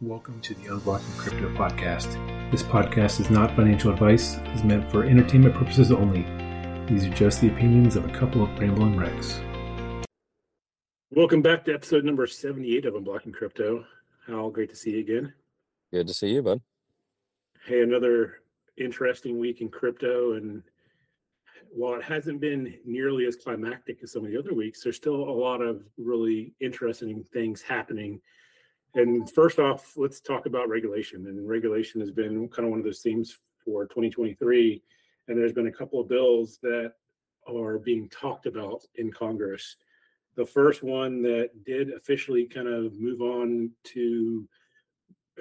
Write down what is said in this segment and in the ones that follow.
Welcome to the Unblocking Crypto podcast. This podcast is not financial advice. It's meant for entertainment purposes only. These are just the opinions of a couple of rambling wrecks. Welcome back to episode number 78 of Unblocking Crypto. Hal, great to see you again. Good to see you, bud. Hey, another interesting week in crypto. And while it hasn't been nearly as climactic as some of the other weeks, there's still a lot of really interesting things happening. And first off, let's talk about regulation. And regulation has been kind of one of those themes for 2023. And there's been a couple of bills that are being talked about in Congress. The first one that did officially kind of move on to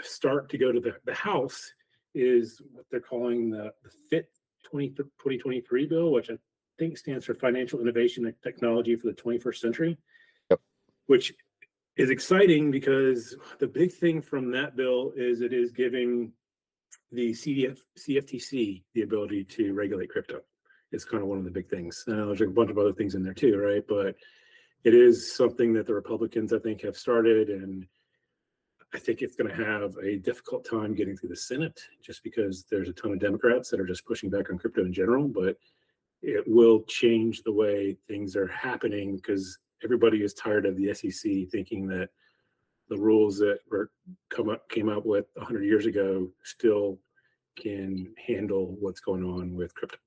start to go to the House is what they're calling the FIT 2023 bill, which I think stands for Financial Innovation and Technology for the 21st Century, yep. Which is exciting because the big thing from that bill is it is giving the CFTC the ability to regulate crypto. It's kind of one of the big things. There's a bunch of other things in there too, right? But it is something that the Republicans, I think, have started, and I think it's going to have a difficult time getting through the Senate just because there's a ton of Democrats that are just pushing back on crypto in general, but it will change the way things are happening because everybody is tired of the SEC thinking that the rules that were came up with 100 years ago still can handle what's going on with crypto.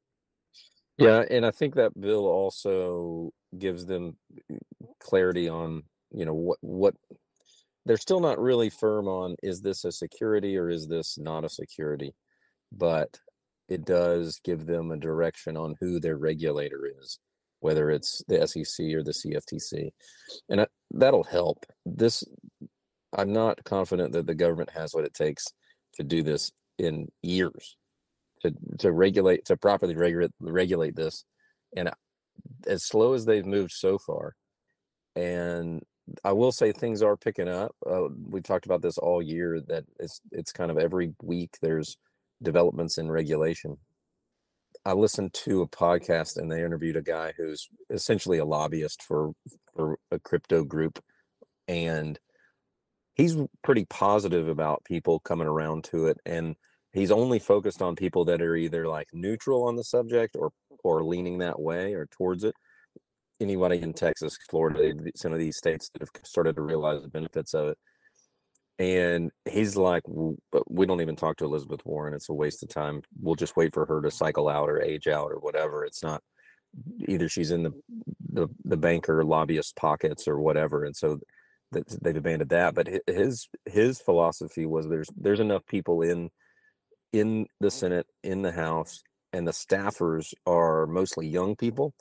Yeah, and I think that bill also gives them clarity on, you know, what they're still not really firm on, is this a security or is this not a security? But it does give them a direction on who their regulator is, whether it's the SEC or the CFTC. And that'll help. This, I'm not confident that the government has what it takes to do this in years, to properly regulate this. And as slow as they've moved so far, and I will say things are picking up. We've talked about this all year, that it's kind of every week there's developments in regulation. I listened to a podcast and they interviewed a guy who's essentially a lobbyist for a crypto group. And he's pretty positive about people coming around to it. And he's only focused on people that are either like neutral on the subject or leaning that way or towards it. Anybody in Texas, Florida, some of these states that have started to realize the benefits of it. And he's like, we don't even talk to Elizabeth Warren. It's a waste of time. We'll just wait for her to cycle out or age out or whatever. It's not either she's in the banker lobbyist pockets or whatever. And so they've abandoned that. But his philosophy was there's enough people in the Senate, in the House, and the staffers are mostly young people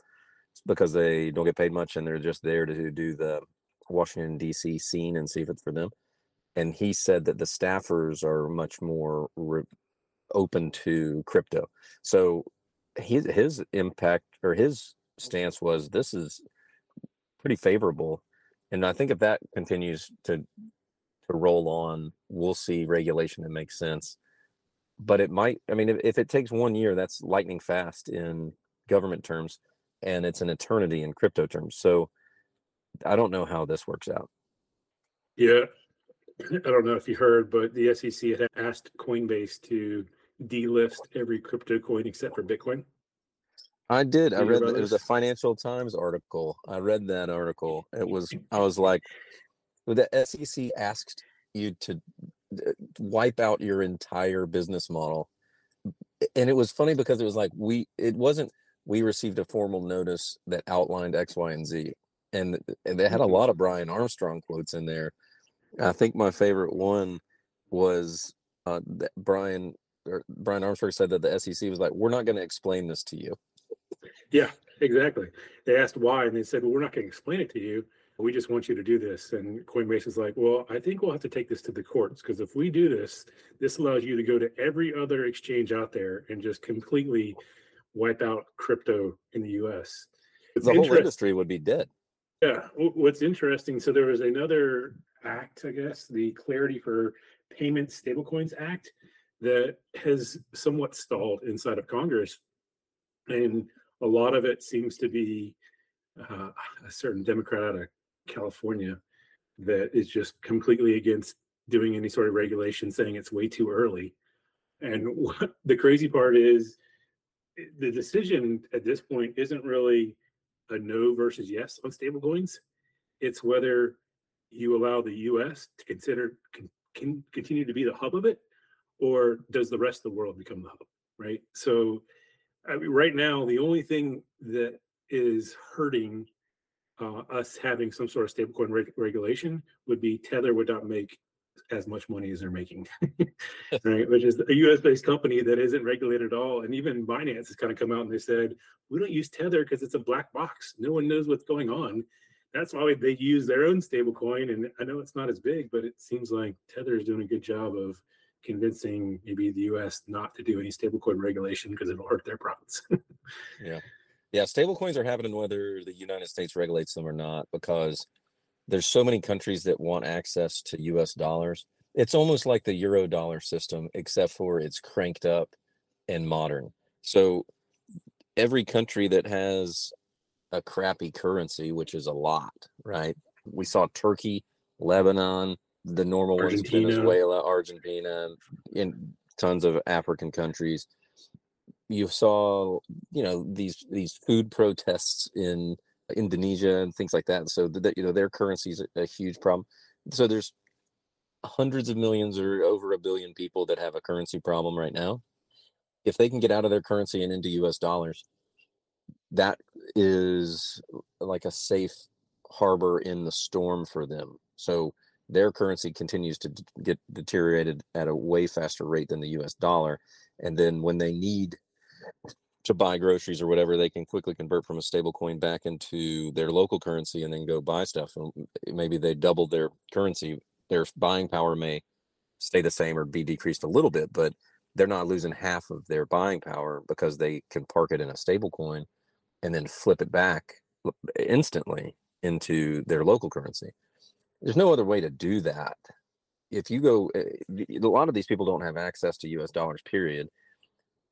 because they don't get paid much and they're just there to do the Washington, D.C. scene and see if it's for them. And he said that the staffers are much more open to crypto. So his impact or his stance was this is pretty favorable. And I think if that continues to roll on, we'll see regulation that makes sense. But it might, I mean, if it takes 1 year, that's lightning fast in government terms, and it's an eternity in crypto terms. So I don't know how this works out. Yeah. I don't know if you heard, but the SEC had asked Coinbase to delist every crypto coin except for Bitcoin. I did. I read it was a Financial Times article. I read that article. I was like, the SEC asked you to wipe out your entire business model. And it was funny because it was like, we received a formal notice that outlined X, Y, and Z. And they had a lot of Brian Armstrong quotes in there. I think my favorite one was that Brian Armstrong said that the SEC was like, we're not going to explain this to you. Yeah, exactly. They asked why, and they said, well, we're not going to explain it to you. We just want you to do this. And Coinbase is like, well, I think we'll have to take this to the courts because if we do this, this allows you to go to every other exchange out there and just completely wipe out crypto in the U.S. The whole industry would be dead. Yeah. What's interesting, so there was another act, I guess, the Clarity for Payment Stablecoins Act that has somewhat stalled inside of Congress. And a lot of it seems to be a certain Democrat out of California that is just completely against doing any sort of regulation saying it's way too early. And what, the crazy part is the decision at this point isn't really a no versus yes on stablecoins. It's whether you allow the U.S. to continue to be the hub of it, or does the rest of the world become the hub, right? So I mean, right now, the only thing that is hurting us having some sort of stablecoin regulation would be Tether would not make as much money as they're making, right? Which is a U.S.-based company that isn't regulated at all. And even Binance has kind of come out and they said, we don't use Tether because it's a black box. No one knows what's going on. That's why they use their own stablecoin. And I know it's not as big, but it seems like Tether is doing a good job of convincing maybe the U.S. not to do any stablecoin regulation because it'll hurt their profits. Yeah. Yeah, stablecoins are happening whether the United States regulates them or not, because there's so many countries that want access to U.S. dollars. It's almost like the euro dollar system, except for it's cranked up and modern. So every country that has a crappy currency, which is a lot, right? We saw Turkey, Lebanon, the normal Argentina. Ones, Venezuela, Argentina, and tons of African countries. You saw, you know, these food protests in Indonesia and things like that. So that, you know, their currency is a huge problem. So there's hundreds of millions or over a billion people that have a currency problem right now. If they can get out of their currency and into U.S. dollars, that is like a safe harbor in the storm for them. So their currency continues to get deteriorated at a way faster rate than the U.S. dollar. And then when they need to buy groceries or whatever, they can quickly convert from a stable coin back into their local currency and then go buy stuff. And maybe they double their currency. Their buying power may stay the same or be decreased a little bit, but they're not losing half of their buying power because they can park it in a stable coin and then flip it back instantly into their local currency. There's no other way to do that. If you go, a lot of these people don't have access to U.S. dollars, period.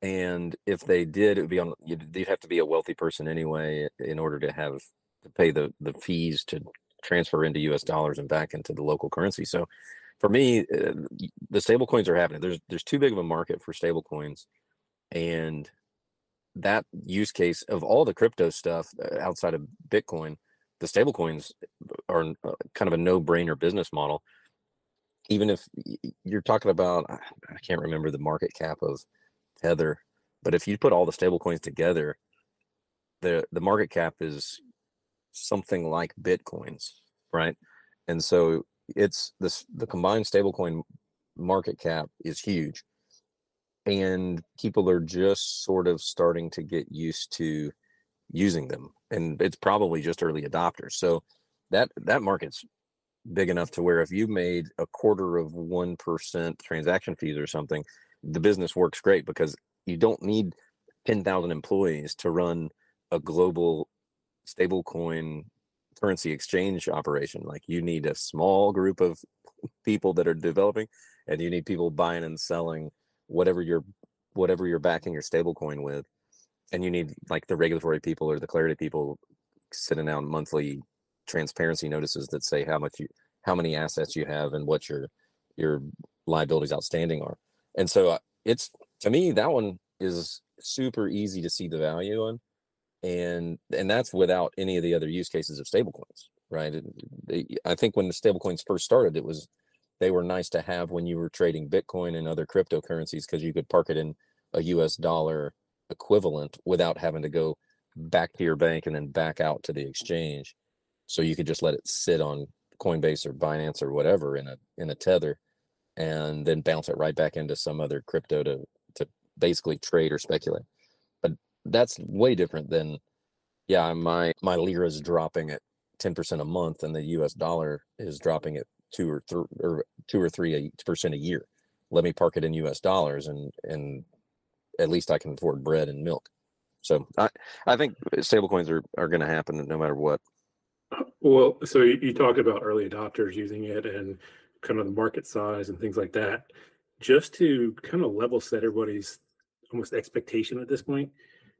And if they did, it would be on. You'd have to be a wealthy person anyway in order to have to pay the fees to transfer into U.S. dollars and back into the local currency. So, for me, the stablecoins are happening. There's too big of a market for stablecoins, and that use case of all the crypto stuff outside of Bitcoin, the stablecoins are kind of a no-brainer business model. Even if you're talking about, I can't remember the market cap of Tether, but if you put all the stablecoins together, the market cap is something like Bitcoin's, right? And so it's the combined stablecoin market cap is huge, and people are just sort of starting to get used to using them, and it's probably just early adopters. So that market's big enough to where if you made 0.25% transaction fees or something, the business works great because you don't need 10,000 employees to run a global stablecoin currency exchange operation. Like, you need a small group of people that are developing, and you need people buying and selling whatever you're backing your stablecoin with, and you need like the regulatory people or the Clarity people sending out monthly transparency notices that say how many assets you have and what your liabilities outstanding are. And so it's, to me, that one is super easy to see the value on. And that's without any of the other use cases of stablecoins, right? I think when the stablecoins first started, they were nice to have when you were trading Bitcoin and other cryptocurrencies because you could park it in a US dollar equivalent without having to go back to your bank and then back out to the exchange. So you could just let it sit on Coinbase or Binance or whatever in a Tether, and then bounce it right back into some other crypto to basically trade or speculate. But that's way different than, yeah, my lira is dropping at 10% a month and the US dollar is dropping at 2 or 3% a year. Let me park it in US dollars and at least I can afford bread and milk. So I think stablecoins are going to happen no matter what. Well, so you talk about early adopters using it and kind of the market size and things like that. Just to kind of level set everybody's almost expectation at this point,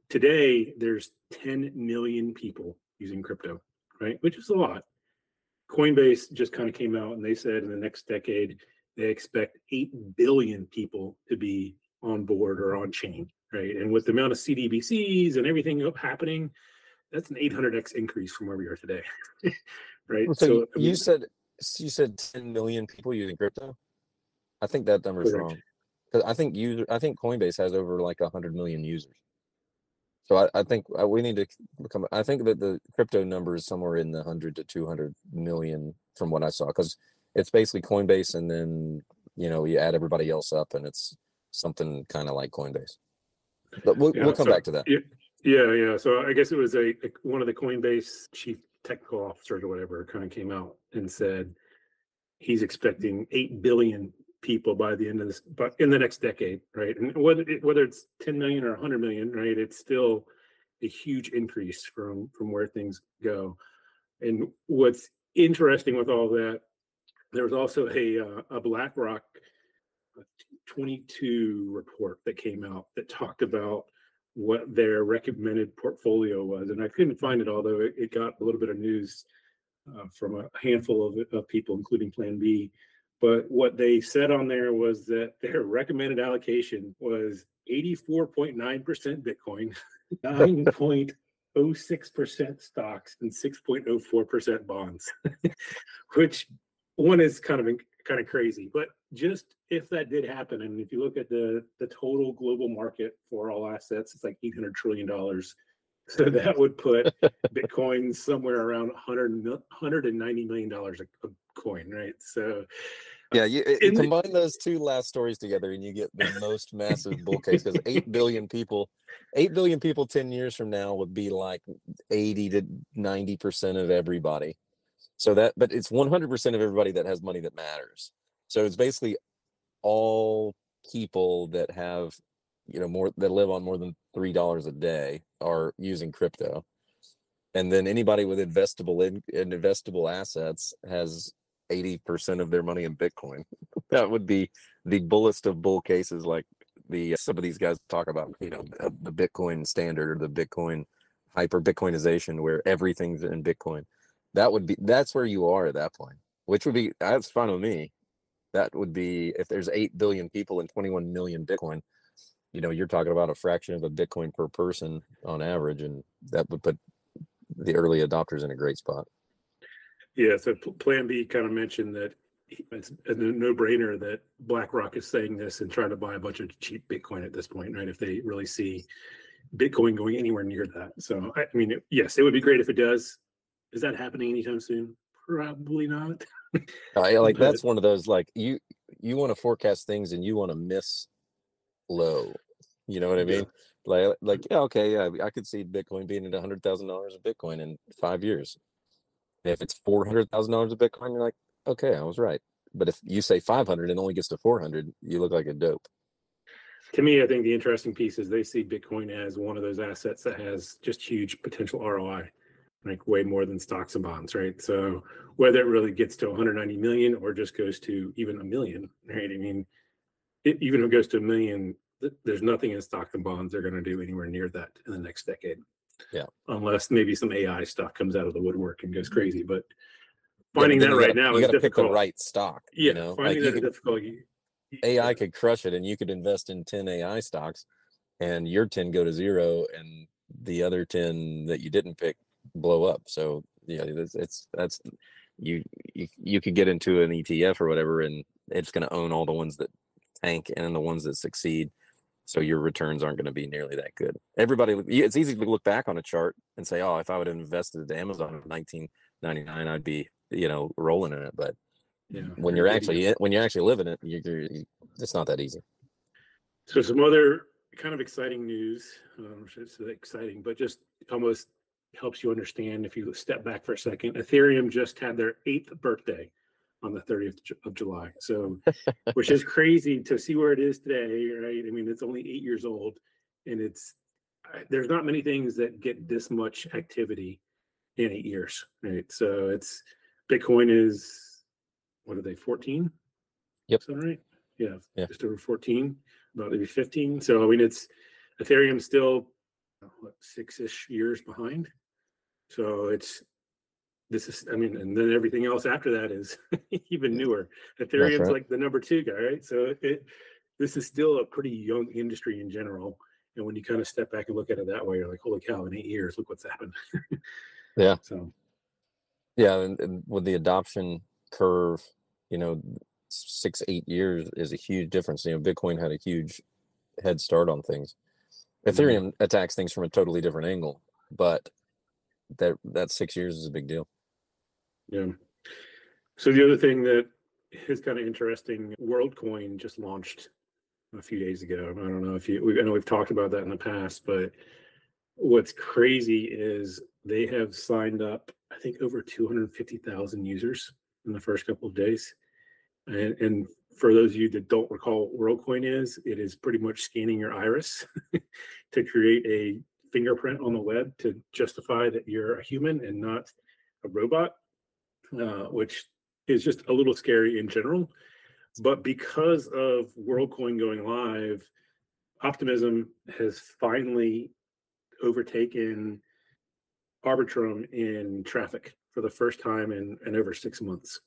today there's 10 million people using crypto, right? Which is a lot. Coinbase just kind of came out and they said in the next decade, they expect 8 billion people to be on board or on chain, right? And with the amount of CBDCs and everything happening, that's an 800x increase from where we are today, right? So, you said 10 million people using crypto. I think that number is wrong, because I think Coinbase has over like 100 million users. So I think we need to become. I think that the crypto number is somewhere in the 100 to 200 million from what I saw, because it's basically Coinbase, and then you add everybody else up, and it's something kind of like Coinbase. But we'll come back to that. Yeah. So I guess it was one of the Coinbase chief technical officers or whatever kind of came out and said he's expecting 8 billion people by the end of this, but in the next decade, right? And whether it's 10 million or 100 million, right, it's still a huge increase from where things go. And what's interesting with all that, there was also a BlackRock 22 report that came out that talked about what their recommended portfolio was, and I couldn't find it, although it got a little bit of news from a handful of people, including Plan B. But what they said on there was that their recommended allocation was 84.9% Bitcoin, 9.06% stocks, and 6.04% bonds, which one is kind of crazy. But just if that did happen, and if you look at the total global market for all assets, it's like $800 trillion. So that would put Bitcoin somewhere around $190 million a coin, right? So yeah, you combine those two last stories together and you get the most massive bull case, because 8 billion people 10 years from now would be like 80 to 90% of everybody. So that, but it's 100% of everybody that has money that matters. So it's basically all people that have, more that live on more than $3 a day are using crypto. And then anybody with investable assets has 80% of their money in Bitcoin. That would be the bullest of bull cases, like some of these guys talk about, the Bitcoin standard or the Bitcoin hyper-Bitcoinization, where everything's in Bitcoin. That's where you are at that point, which would be, that's fine with me. That would be, if there's 8 billion people and 21 million Bitcoin, you're talking about a fraction of a Bitcoin per person on average, and that would put the early adopters in a great spot. Yeah, so Plan B kind of mentioned that it's a no-brainer that BlackRock is saying this and trying to buy a bunch of cheap Bitcoin at this point, right? If they really see Bitcoin going anywhere near that. So, I mean, yes, it would be great if it does. Is that happening anytime soon? Probably not. That's one of those, you want to forecast things and you want to miss low. You know what I mean? Yeah. I could see Bitcoin being at $100,000 of Bitcoin in 5 years. And if it's $400,000 of Bitcoin, you're like, okay, I was right. But if you say 500 and only gets to 400, you look like a dope. To me, I think the interesting piece is they see Bitcoin as one of those assets that has just huge potential ROI, like way more than stocks and bonds, right? So whether it really gets to 190 million or just goes to even 1 million, right? I mean, even if it goes to 1 million, there's nothing in stocks and bonds they're going to do anywhere near that in the next decade. Yeah. Unless maybe some AI stuff comes out of the woodwork and goes crazy. But finding that right now is difficult. You got to pick the right stock. Yeah, finding that is difficult. AI could crush it, and you could invest in 10 AI stocks, and your 10 go to zero, and the other 10 that you didn't pick blow up. So, that's you could get into an ETF or whatever, and it's going to own all the ones that tank and the ones that succeed. So your returns aren't going to be nearly that good. It's easy to look back on a chart and say, oh, if I would have invested in Amazon in 1999, I'd be, rolling in it. But when you're actually living it, it's not that easy. So some other kind of exciting news, I'm sure it's exciting, but just almost helps you understand if you step back for a second. Ethereum just had their 8th birthday on the 30th of July. So, which is crazy to see where it is today, right? I mean, it's only 8 years old, and there's not many things that get this much activity in 8 years, right? So it's, Bitcoin is, what are they, 14? Yep. Is that right? Yeah. Just over 14, about maybe 15. So, I mean, Ethereum's still, 6-ish years behind. So it's this is, I mean, and then everything else after that is even newer. Ethereum's like the #2 guy, right? So this is still a pretty young industry in general. And when you kind of step back and look at it that way, you're like, holy cow, in 8 years, look what's happened. Yeah. So, yeah. And with the adoption curve, you know, 6-8 years is a huge difference. You know, Bitcoin had a huge head start on things. Ethereum attacks things from a totally different angle, but that 6 years is a big deal. Yeah. So the other thing that is kind of interesting, Worldcoin just launched a few days ago. I don't know if I know we've talked about that in the past, but what's crazy is they have signed up, I think, over 250,000 users in the first couple of days. And for those of you that don't recall what WorldCoin is, it is pretty much scanning your iris to create a fingerprint on the web to justify that you're a human and not a robot, which is just a little scary in general. But because of WorldCoin going live, Optimism has finally overtaken Arbitrum in traffic for the first time in over 6 months.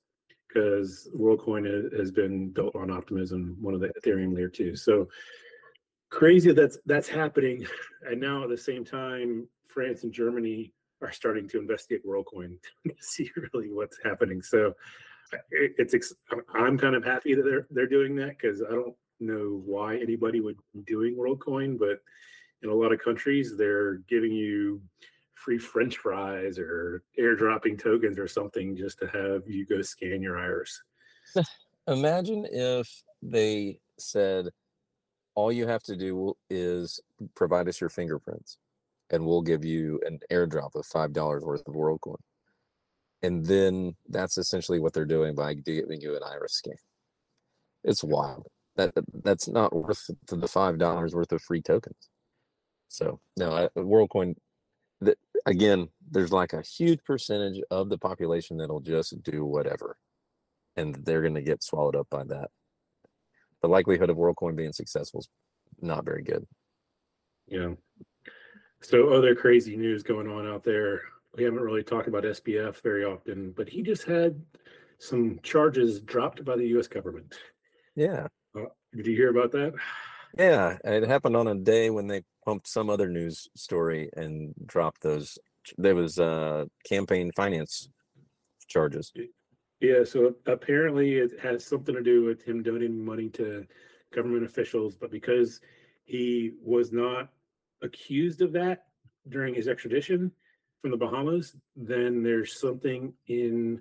Because WorldCoin has been built on Optimism, one of the Ethereum layer 2. So crazy that's happening. And now at the same time, France and Germany are starting to investigate WorldCoin to see really what's happening. So I'm kind of happy that they're doing that, because I don't know why anybody would be doing WorldCoin, but in a lot of countries, they're giving you free French fries or airdropping tokens or something just to have you go scan your iris. Imagine if they said, all you have to do is provide us your fingerprints and we'll give you an airdrop of $5 worth of WorldCoin. And then that's essentially what they're doing by giving you an iris scan. It's wild. That's not worth the $5 worth of free tokens. So no, WorldCoin, again, there's like a huge percentage of the population that'll just do whatever, and they're going to get swallowed up by that. The likelihood of WorldCoin being successful is not very good. Yeah. So other crazy news going on out there. We haven't really talked about SBF very often, but he just had some charges dropped by the U.S. government. Yeah. Did you hear about that? Yeah, it happened on a day when they pumped some other news story and dropped those. There was campaign finance charges. Yeah, so apparently it has something to do with him donating money to government officials, but because he was not accused of that during his extradition from the Bahamas, then there's something in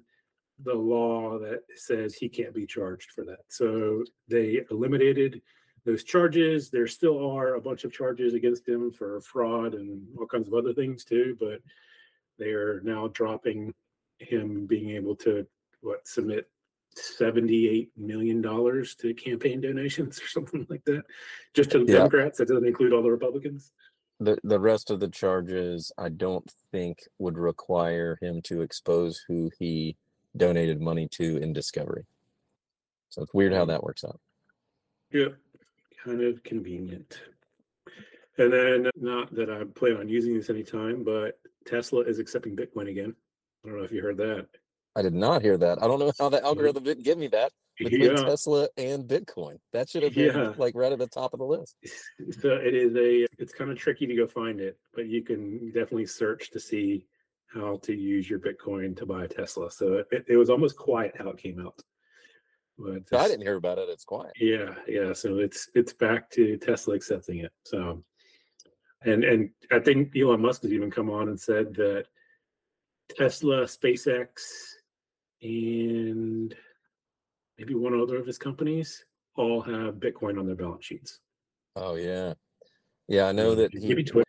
the law that says he can't be charged for that. So they eliminated those charges. There still are a bunch of charges against him for fraud and all kinds of other things too, but they are now dropping him being able to submit $78 million to campaign donations or something like that, just to the Democrats. That doesn't include all the Republicans. The rest of the charges, I don't think, would require him to expose who he donated money to in discovery. So it's weird how that works out. Yeah. Kind of convenient. And then, not that I plan on using this anytime, but Tesla is accepting Bitcoin again. I don't know if you heard that. I did not hear that. I don't know how the algorithm didn't give me that between Tesla and Bitcoin. That should have been like right at the top of the list. So it's kind of tricky to go find it, but you can definitely search to see how to use your Bitcoin to buy a Tesla. So it was almost quiet how it came out. But I didn't hear about it. It's quiet. Yeah. So it's back to Tesla accepting it. So, and I think Elon Musk has even come on and said that Tesla, SpaceX, and maybe one other of his companies all have Bitcoin on their balance sheets. Oh yeah, I know that.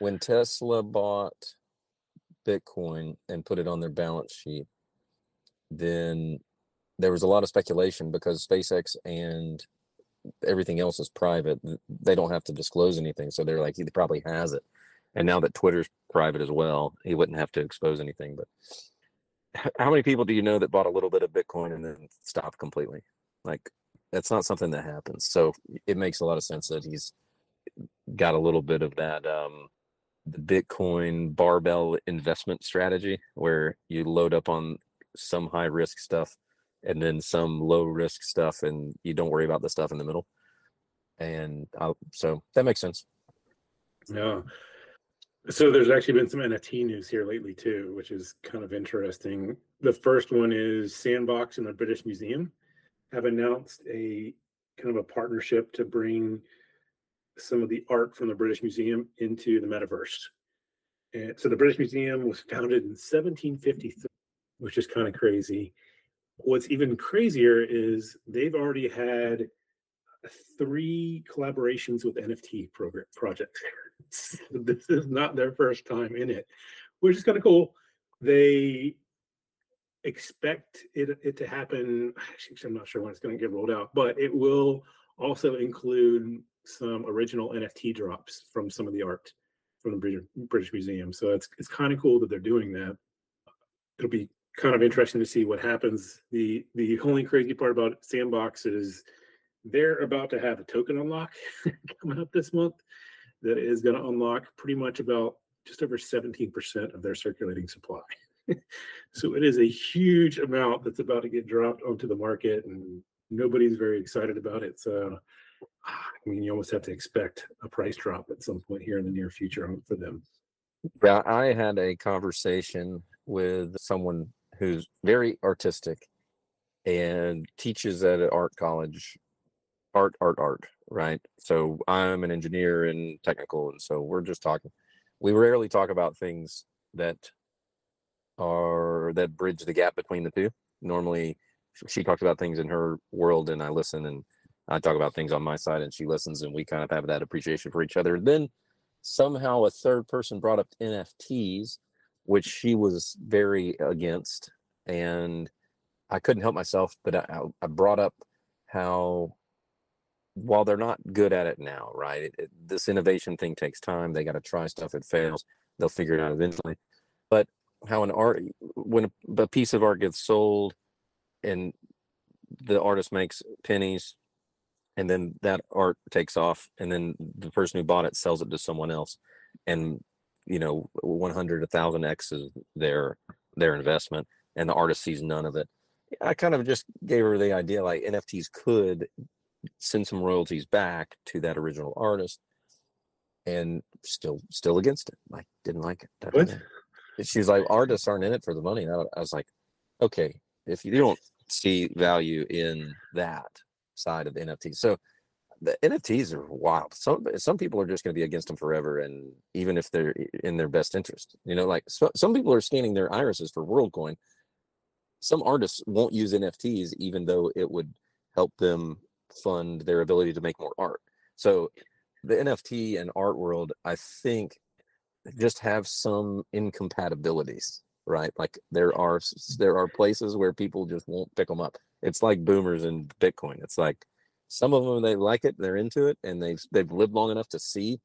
When Tesla bought Bitcoin and put it on their balance sheet, then there was a lot of speculation because SpaceX and everything else is private. They don't have to disclose anything. So they're like, he probably has it. And now that Twitter's private as well, he wouldn't have to expose anything. But how many people do you know that bought a little bit of Bitcoin and then stopped completely? Like, that's not something that happens. So it makes a lot of sense that he's got a little bit of that the Bitcoin barbell investment strategy, where you load up on some high risk stuff and then some low risk stuff, and you don't worry about the stuff in the middle. And so that makes sense. Yeah. So there's actually been some NFT news here lately too, which is kind of interesting. The first one is Sandbox and the British Museum have announced a kind of a partnership to bring some of the art from the British Museum into the metaverse. And so the British Museum was founded in 1753, which is kind of crazy. What's even crazier is they've already had 3 collaborations with NFT projects. So this is not their first time in it, which is kind of cool. They expect it to happen. Actually, I'm not sure when it's going to get rolled out, but it will also include some original NFT drops from some of the art from the British Museum. So it's kind of cool that they're doing that. It'll be kind of interesting to see what happens. The only crazy part about Sandbox is they're about to have a token unlock coming up this month that is going to unlock pretty much about just over 17% of their circulating supply. So it is a huge amount that's about to get dropped onto the market, and nobody's very excited about it. So I mean, you almost have to expect a price drop at some point here in the near future for them. Yeah, I had a conversation with someone who's very artistic and teaches at an art college, art, right? So I'm an engineer and technical, and so we're just talking. We rarely talk about things that bridge the gap between the two. Normally, she talks about things in her world, and I listen, and I talk about things on my side, and she listens, and we kind of have that appreciation for each other. Then somehow a third person brought up NFTs, which she was very against, and I couldn't help myself, but I brought up how, while they're not good at it now, right, this innovation thing takes time. They got to try stuff. It fails. They'll figure it out eventually. But how when a piece of art gets sold and the artist makes pennies, and then that art takes off, and then the person who bought it sells it to someone else, and 100,000x is their investment, and the artist sees none of it. I kind of just gave her the idea, like, NFTs could send some royalties back to that original artist, and still against it. Like, didn't like it. What? She's like, artists aren't in it for the money. And I was like, okay, if you don't see value in that side of the NFTs. So the NFTs are wild. Some people are just going to be against them forever, and even if they're in their best interest, some people are scanning their irises for Worldcoin. Some artists won't use NFTs, even though it would help them fund their ability to make more art. So the NFT and art world, I think, just have some incompatibilities, right? Like there are places where people just won't pick them up. It's like boomers and Bitcoin. It's like some of them, they like it, they're into it, and they've lived long enough to see,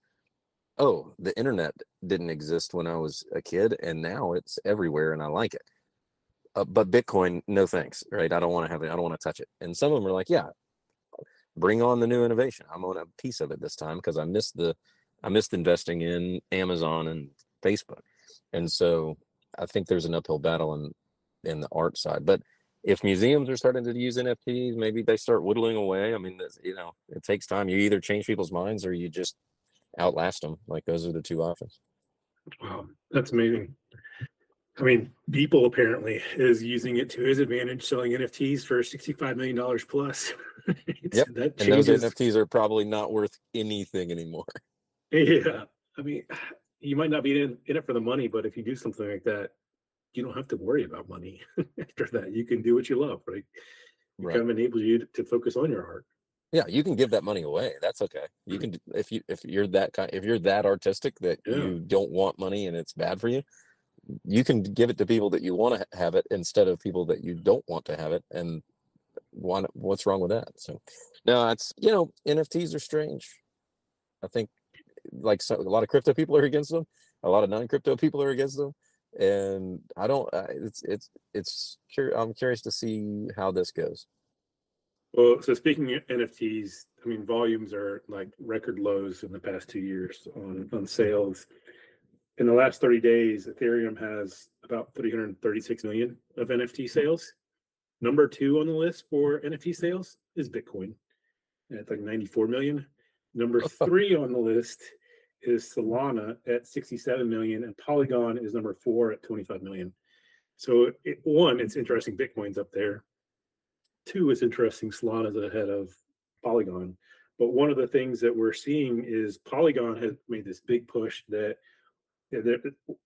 oh, the internet didn't exist when I was a kid, and now it's everywhere, and I like it. But Bitcoin, no thanks, right? I don't want to have it. I don't want to touch it. And some of them are like, yeah, bring on the new innovation. I'm on a piece of it this time because I missed investing in Amazon and Facebook. And so I think there's an uphill battle in the art side, but if museums are starting to use NFTs, maybe they start whittling away. I mean, it takes time. You either change people's minds or you just outlast them. Like, those are the two options. Wow, that's amazing. I mean, Beeple apparently is using it to his advantage, selling NFTs for $65 million plus. Yep. That changes. And those NFTs are probably not worth anything anymore. Yeah. I mean, you might not be in it for the money, but if you do something like that, you don't have to worry about money after that. You can do what you love, right? It kind of enables you to focus on your art. Yeah, you can give that money away. That's okay. You can, if you're that kind, if you're that artistic that you don't want money and it's bad for you, you can give it to people that you want to have it instead of people that you don't want to have it. And what's wrong with that? So no, it's, NFTs are strange. I think a lot of crypto people are against them. A lot of non-crypto people are against them. And I don't. I'm curious to see how this goes. Well, so speaking of NFTs, I mean, volumes are like record lows in the past 2 years on sales. in the last 30 days, Ethereum has about 336 million of NFT sales. Number two on the list for NFT sales is Bitcoin at like 94 million. Number three on the list is Solana at 67 million, and Polygon is number four at 25 million. So one, it's interesting Bitcoin's up there. Two, it's interesting Solana's ahead of Polygon. But one of the things that we're seeing is Polygon has made this big push that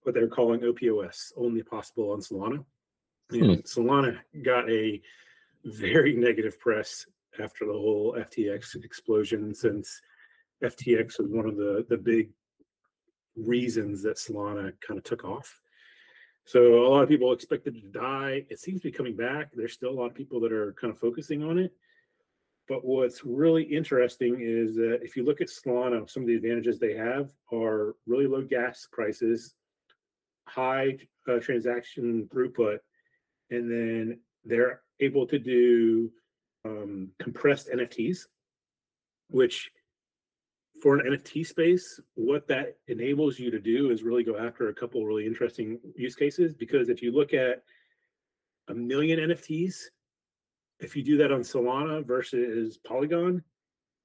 what they're calling OPOS, only possible on Solana. And Solana got a very negative press after the whole FTX explosion, since FTX was one of the big reasons that Solana kind of took off. So a lot of people expected it to die. It seems to be coming back. There's still a lot of people that are kind of focusing on it. But what's really interesting is that if you look at Solana, some of the advantages they have are really low gas prices, high transaction throughput, and then they're able to do compressed NFTs, which for an NFT space, what that enables you to do is really go after a couple really interesting use cases. Because if you look at 1 million NFTs, if you do that on Solana versus Polygon,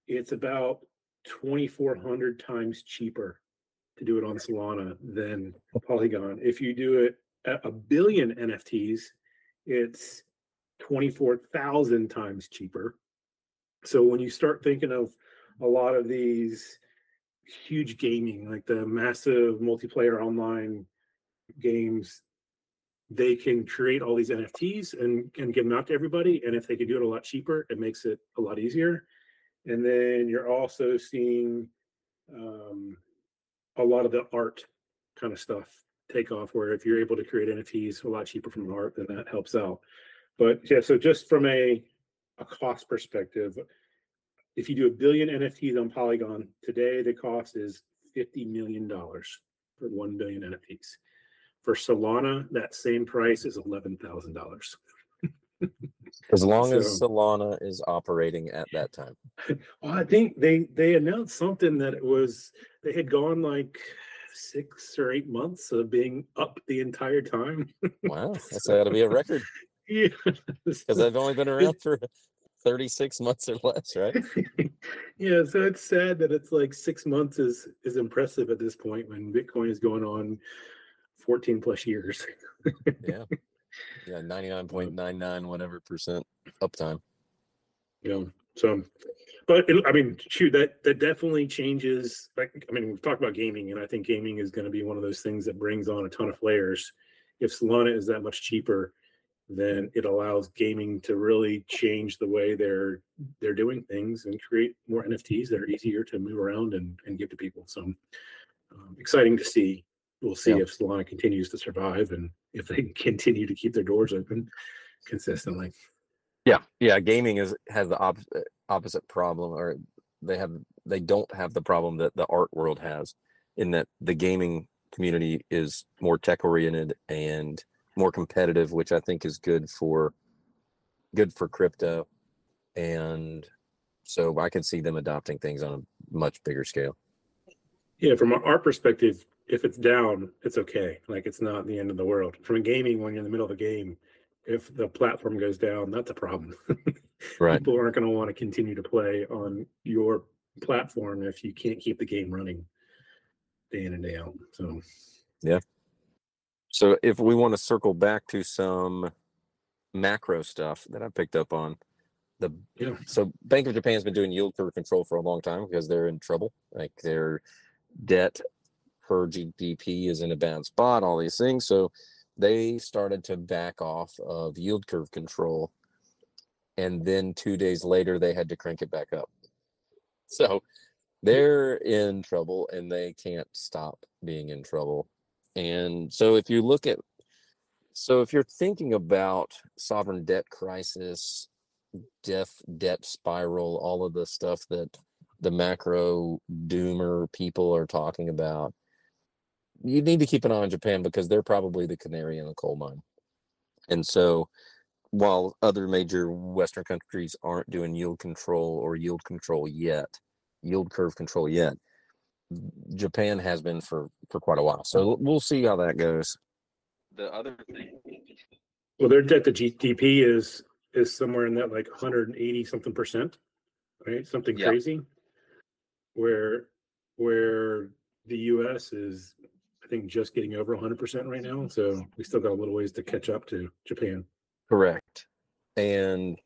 it's about 2,400 times cheaper to do it on Solana than Polygon. If you do it at 1 billion NFTs, it's 24,000 times cheaper. So when you start thinking of a lot of these huge gaming, like the massive multiplayer online games, they can create all these NFTs and give them out to everybody. And if they can do it a lot cheaper, it makes it a lot easier. And then you're also seeing a lot of the art kind of stuff take off, where if you're able to create NFTs a lot cheaper from the art, then that helps out. But yeah, so just from a cost perspective, if you do 1 billion NFTs on Polygon today, the cost is $50 million for 1 billion NFTs. For Solana, that same price is $11,000. As long as Solana is operating at that time. Well, I think they announced something that it was, they had gone like 6 or 8 months of being up the entire time. Wow, that's got to be a record. Yeah, because I've only been around for 36 months or less, right? Yeah, so it's sad that it's like 6 months is impressive at this point when Bitcoin is going on 14 plus years. yeah 99.99 whatever percent uptime. I mean, shoot, that definitely changes. Like, I mean, we've talked about gaming, and I think gaming is going to be one of those things that brings on a ton of players. If Solana is that much cheaper, then it allows gaming to really change the way they're doing things and create more NFTs that are easier to move around and give to people. So exciting to see. We'll see if Solana continues to survive and if they continue to keep their doors open consistently. Yeah. Gaming has the opposite problem, or they don't have the problem that the art world has, in that the gaming community is more tech oriented and more competitive, which I think is good for crypto. And so I can see them adopting things on a much bigger scale. Yeah, from an art perspective, if it's down, it's okay. Like, it's not the end of the world. From a gaming, when you're in the middle of a game, if the platform goes down, that's a problem. Right. People aren't going to want to continue to play on your platform if you can't keep the game running day in and day out. So, yeah. So if we want to circle back to some macro stuff that I picked up on, so Bank of Japan's been doing yield curve control for a long time because they're in trouble. Like, their debt per GDP is in a bad spot, all these things. So they started to back off of yield curve control. And then 2 days later, they had to crank it back up. So they're in trouble, and they can't stop being in trouble. And so if you're thinking about sovereign debt crisis, debt spiral, all of the stuff that the macro doomer people are talking about, you need to keep an eye on Japan, because they're probably the canary in the coal mine. And so while other major Western countries aren't doing yield control yet, Japan has been for quite a while. So we'll see how that goes. The other thing, well, their debt to GDP is somewhere in that like 180 something percent, right? Something crazy. Where the U.S. is, I think, just getting over 100% right now. So we still got a little ways to catch up to Japan. Correct. And,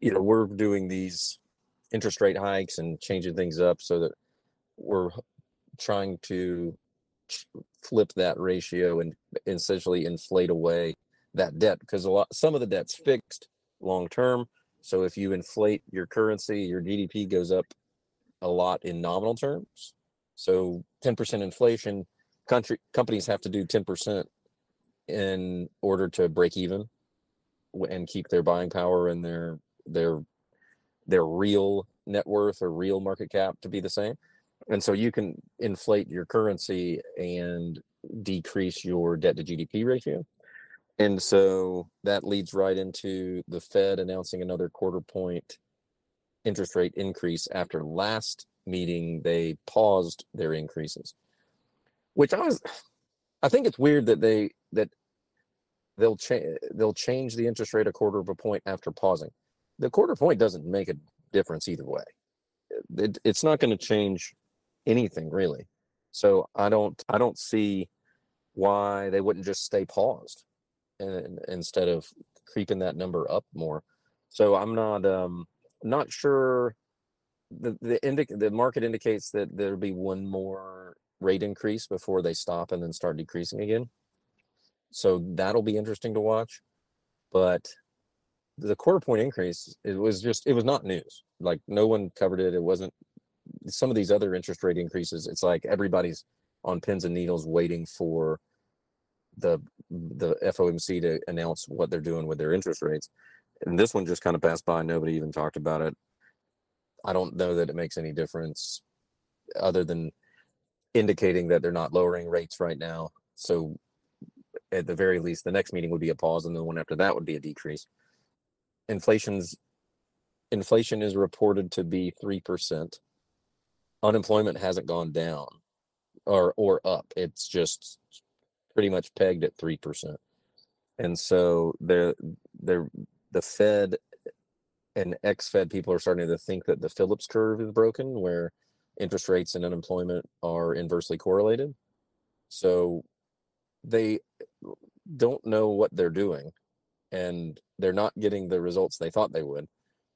you know, we're doing these interest rate hikes and changing things up so that we're trying to flip that ratio and essentially inflate away that debt, because some of the debt's fixed long term. So if you inflate your currency, your GDP goes up a lot in nominal terms. So 10% inflation, companies have to do 10% in order to break even and keep their buying power and their real net worth or real market cap to be the same. And so you can inflate your currency and decrease your debt to GDP ratio. And so that leads right into the Fed announcing another 0.25 point interest rate increase. After last meeting, they paused their increases, which I think it's weird that they'll change the interest rate 0.25 point after pausing. The 0.25 point doesn't make a difference either way. It's not going to change anything really. So I don't see why they wouldn't just stay paused and instead of creeping that number up more. So I'm not sure. The market indicates that there'll be one more rate increase before they stop and then start decreasing again. So that'll be interesting to watch. But the 0.25 point increase, it was not news. Like, no one covered it. It wasn't some of these other interest rate increases. It's like everybody's on pins and needles waiting for the FOMC to announce what they're doing with their interest rates. And this one just kind of passed by. Nobody even talked about it. I don't know that it makes any difference other than indicating that they're not lowering rates right now. So at the very least, the next meeting would be a pause, and the one after that would be a decrease. Inflation is reported to be 3%. Unemployment hasn't gone down or up. It's just pretty much pegged at 3%. And so the Fed and ex-Fed people are starting to think that the Phillips curve is broken, where interest rates and unemployment are inversely correlated. So they don't know what they're doing, and they're not getting the results they thought they would.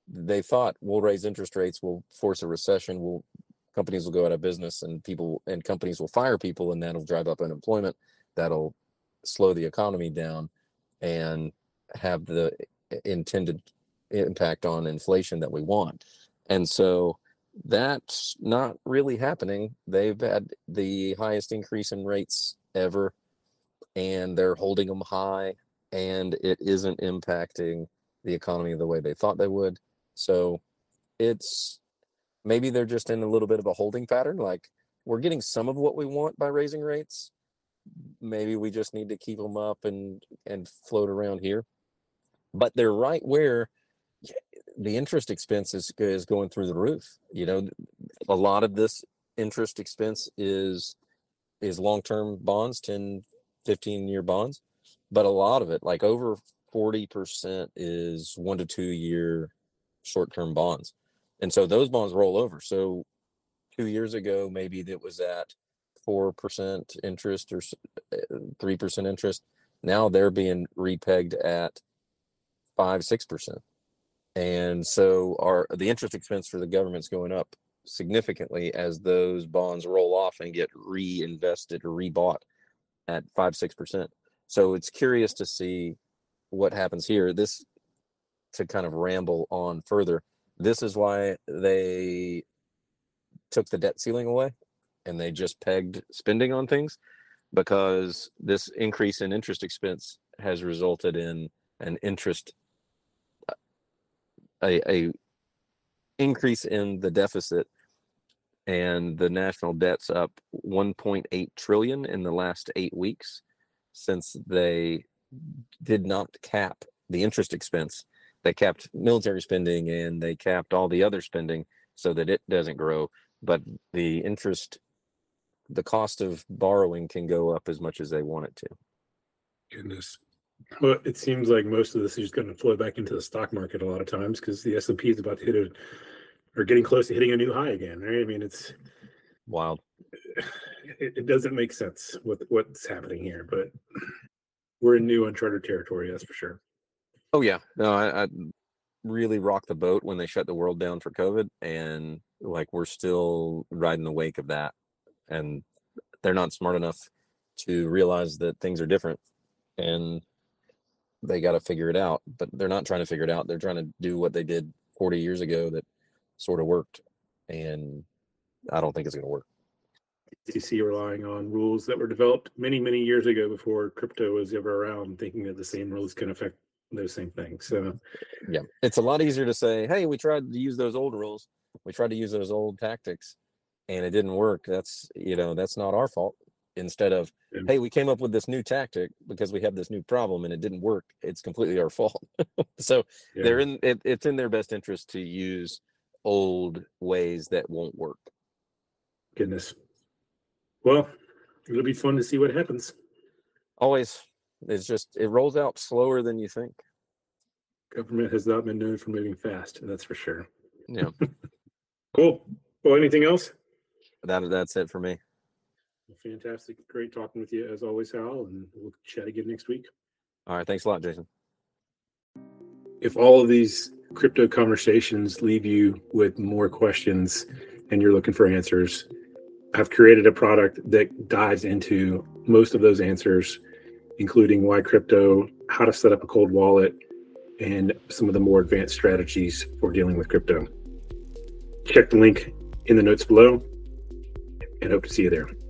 They thought, we'll raise interest rates, we'll force a recession, companies will go out of business, and companies will fire people, and that'll drive up unemployment, that'll slow the economy down and have the intended impact on inflation that we want. And so that's not really happening. They've had the highest increase in rates ever, and they're holding them high, and it isn't impacting the economy the way they thought they would. So it's maybe they're just in a little bit of a holding pattern. Like, we're getting some of what we want by raising rates. Maybe we just need to keep them up and float around here. But they're right where the interest expense is going through the roof. You know, a lot of this interest expense is long-term bonds, 10, 15-year bonds. But a lot of it, like over 40%, is 1 to 2 year short-term bonds. And so those bonds roll over. So 2 years ago, maybe that was at 4% interest or 3% interest. Now they're being repegged at 5-6%. And so the interest expense for the government's going up significantly as those bonds roll off and get reinvested or rebought at 5-6%. So it's curious to see what happens here. This, to kind of ramble on further, this is why they took the debt ceiling away and they just pegged spending on things, because this increase in interest expense has resulted in an increase in the deficit, and the national debt's up 1.8 trillion in the last 8 weeks since they did not cap the interest expense. They capped military spending and they capped all the other spending so that it doesn't grow, but the interest the cost of borrowing can go up as much as they want it to. Goodness. Well, it seems like most of this is going to flow back into the stock market a lot of times, because the S&P is about to hit or getting close to hitting a new high again, right? I mean, it's wild. It doesn't make sense with what's happening here, but we're in new uncharted territory, that's for sure. Oh, yeah. No, I really rocked the boat when they shut the world down for COVID, and like we're still riding the wake of that. And they're not smart enough to realize that things are different and they got to figure it out, but they're not trying to figure it out. They're trying to do what they did 40 years ago that sort of worked, and I don't think it's going to work. SEC relying on rules that were developed many, many years ago before crypto was ever around, thinking that the same rules can affect those same things. So yeah, it's a lot easier to say, hey, we tried to use those old rules. We tried to use those old tactics and it didn't work. That's, you know, that's not our fault. Instead of, hey, we came up with this new tactic because we have this new problem and it didn't work. It's completely our fault. So yeah, it's in their best interest to use old ways that won't work. Goodness. Well, it'll be fun to see what happens. Always. It's just, it rolls out slower than you think. Government has not been known for moving fast, that's for sure. Yeah. Cool. Well, anything else? That's it for me. Fantastic. Great talking with you as always, Hal, and we'll chat again next week. All right. Thanks a lot, Jason. If all of these crypto conversations leave you with more questions and you're looking for answers, I've created a product that dives into most of those answers, including why crypto, how to set up a cold wallet, and some of the more advanced strategies for dealing with crypto. Check the link in the notes below and hope to see you there.